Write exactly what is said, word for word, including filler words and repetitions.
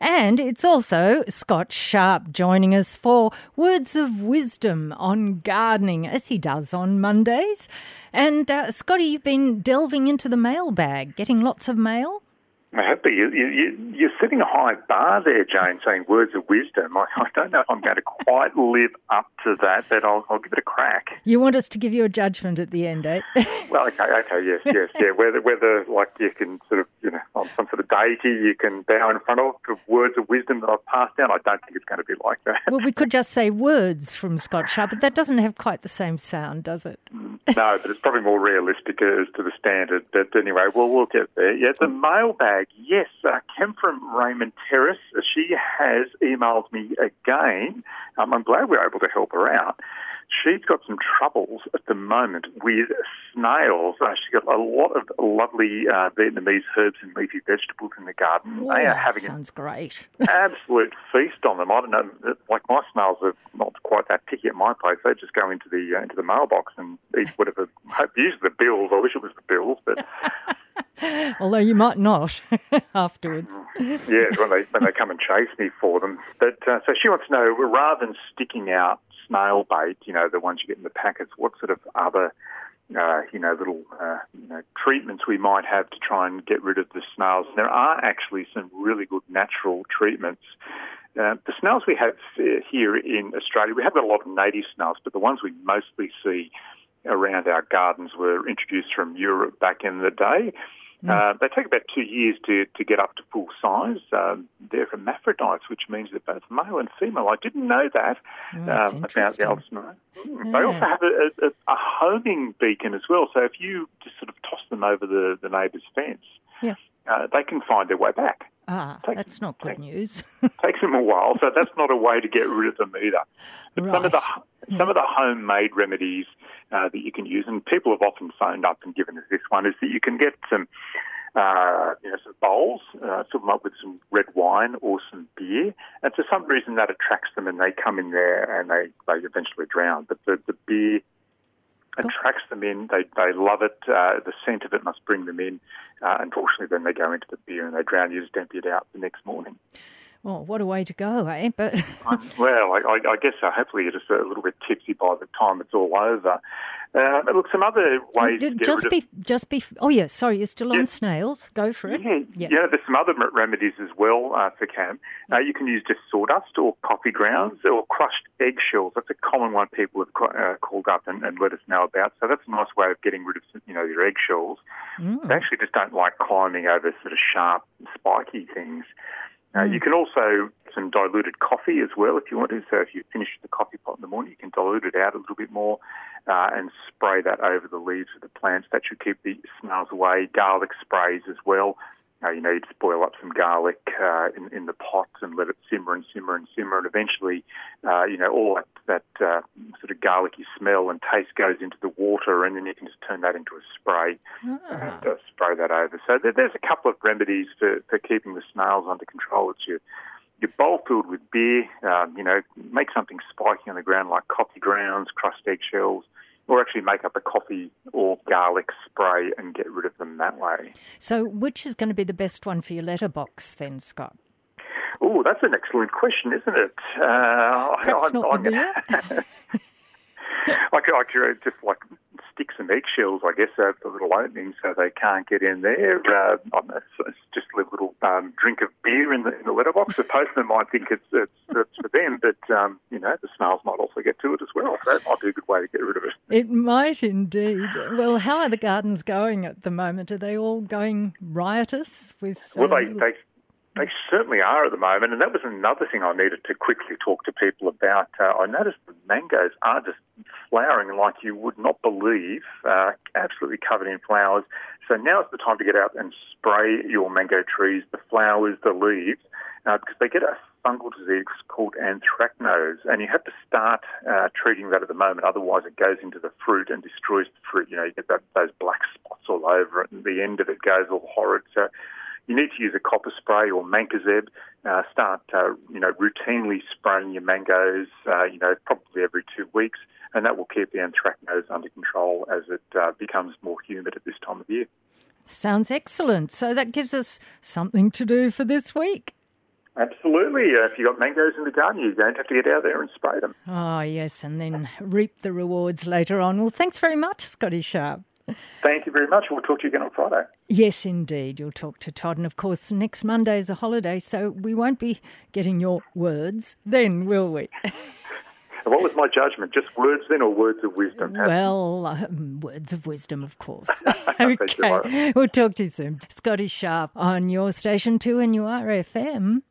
And it's also Scott Sharp joining us for Words of Wisdom on Gardening, as he does on Mondays. And uh, Scotty, you've been delving into the mailbag, getting lots of mail? I hope, but you, you, you're setting a high bar there, Jane, saying words of wisdom. I, I don't know if I'm going to quite live up to that, but I'll, I'll give it a crack. You want us to give you a judgment at the end, eh? Well, okay, okay, yes, yes, yeah. Whether, whether like, you can sort of, you know, on some sort of deity you can bow in front of, of words of wisdom that I've passed down, I don't think it's going to be like that. Well, we could just say words from Scott Sharp, but that doesn't have quite the same sound, does it? No, but it's probably more realistic as to the standard. But anyway, well, we'll get there. Yeah, the mailbag. Yes, uh, Kim from Raymond Terrace. She has emailed me again. Um, I'm glad we're able to help her out. She's got some troubles at the moment with snails. Uh, she's got a lot of lovely uh, Vietnamese herbs and leafy vegetables in the garden. Ooh, they are having sounds an great. absolute feast on them. I don't know, like my snails are not quite that picky at my place. They just go into the uh, into the mailbox and eat whatever. Usually the bills. I wish it was the bills, but. Although you might not afterwards. Yeah, when they, when they come and chase me for them. But uh, so she wants to know, rather than sticking out snail bait, you know, the ones you get in the packets, what sort of other, uh, you know, little uh, you know, treatments we might have to try and get rid of the snails. And there are actually some really good natural treatments. Uh, the snails we have here in Australia, we have got a lot of native snails, but the ones we mostly see around our gardens were introduced from Europe back in the day. Uh, they take about two years to, to get up to full size. Um, they're hermaphrodites, which means they're both male and female. I didn't know that oh, um, about the elf snail. Yeah. They also have a, a, a homing beacon as well. So if you just sort of toss them over the, the neighbour's fence, yeah. uh, they can find their way back. Ah, takes, that's not good takes, news. Takes them a while, so that's not a way to get rid of them either. But right. some of the some yeah. of the homemade remedies uh, that you can use, and people have often phoned up and given us this one, is that you can get some, uh, you know, some bowls, uh, fill them up with some red wine or some beer, and for some reason that attracts them, and they come in there and they, they eventually drown. But the, the beer attracts them in. They they love it. Uh, the scent of it must bring them in. Uh, unfortunately, then they go into the beer and they drown. You just empty it out the next morning. Well, what a way to go, eh? But um, well, I, I guess uh, hopefully you're just a little bit tipsy by the time it's all over. Uh, look, some other ways. Uh, just to get rid be, of... just be. Oh yeah, sorry, you're still yeah. on snails. Go for it. Yeah, yeah. yeah there's some other remedies as well uh, for Cam. Uh, you can use just sawdust or coffee grounds or crushed eggshells. That's a common one people have co- uh, called up and, and let us know about. So that's a nice way of getting rid of you know your eggshells. Mm. They actually just don't like climbing over sort of sharp, spiky things. Uh, you can also get some diluted coffee as well if you want to. So if you finish the coffee pot in the morning, you can dilute it out a little bit more uh, and spray that over the leaves of the plants. That should keep the snails away. Garlic sprays as well. Uh, you know, you just boil up some garlic uh, in, in the pot and let it simmer and simmer and simmer. And eventually, uh, you know, all that, that uh, sort of garlicky smell and taste goes into the water, and then you can just turn that into a spray ah. and uh, spray that over. So there, there's a couple of remedies for, for keeping the snails under control. It's your, your bowl filled with beer, um, you know, make something spiky on the ground like coffee grounds, crushed eggshells, or actually make up a coffee or garlic spray and get rid of them that way. So which is going to be the best one for your letterbox then, Scott? Oh, that's an excellent question, isn't it? Uh, Perhaps I, not I'm, the beer. I could, I could just like stick some eggshells, I guess, over the little opening so they can't get in there. Uh, I don't know, it's just a little um, drink of beer in the, in the letterbox. The postman might think it's, it's, it's for them, but, um, you know, the snails might also get to it as well. So that might be a good way to get rid of it. It might indeed. Well, how are the gardens going at the moment? Are they all going riotous with... Uh, well, they... they They certainly are at the moment, and that was another thing I needed to quickly talk to people about. Uh, I noticed the mangoes are just flowering like you would not believe, uh, absolutely covered in flowers. So now is the time to get out and spray your mango trees, the flowers, the leaves, uh, because they get a fungal disease called anthracnose, and you have to start uh, treating that at the moment, otherwise it goes into the fruit and destroys the fruit. You know, you get that, those black spots all over it, and the end of it goes all horrid. So you need to use a copper spray or mancozeb. Uh, start, uh, you know, routinely spraying your mangoes, uh, you know, probably every two weeks, and that will keep the anthracnose under control as it uh, becomes more humid at this time of year. Sounds excellent. So that gives us something to do for this week. Absolutely. Uh, if you've got mangoes in the garden, you don't have to get out there and spray them. Oh, yes, and then reap the rewards later on. Well, thanks very much, Scotty Sharp. Thank you very much. We'll talk to you again on Friday. Yes, indeed. You'll talk to Todd. And, of course, next Monday is a holiday, so we won't be getting your words then, will we? What was my judgment? Just words then or words of wisdom? Well, um, words of wisdom, of course. Okay. We'll talk to you soon. Scotty Sharp on your station two and your R F M.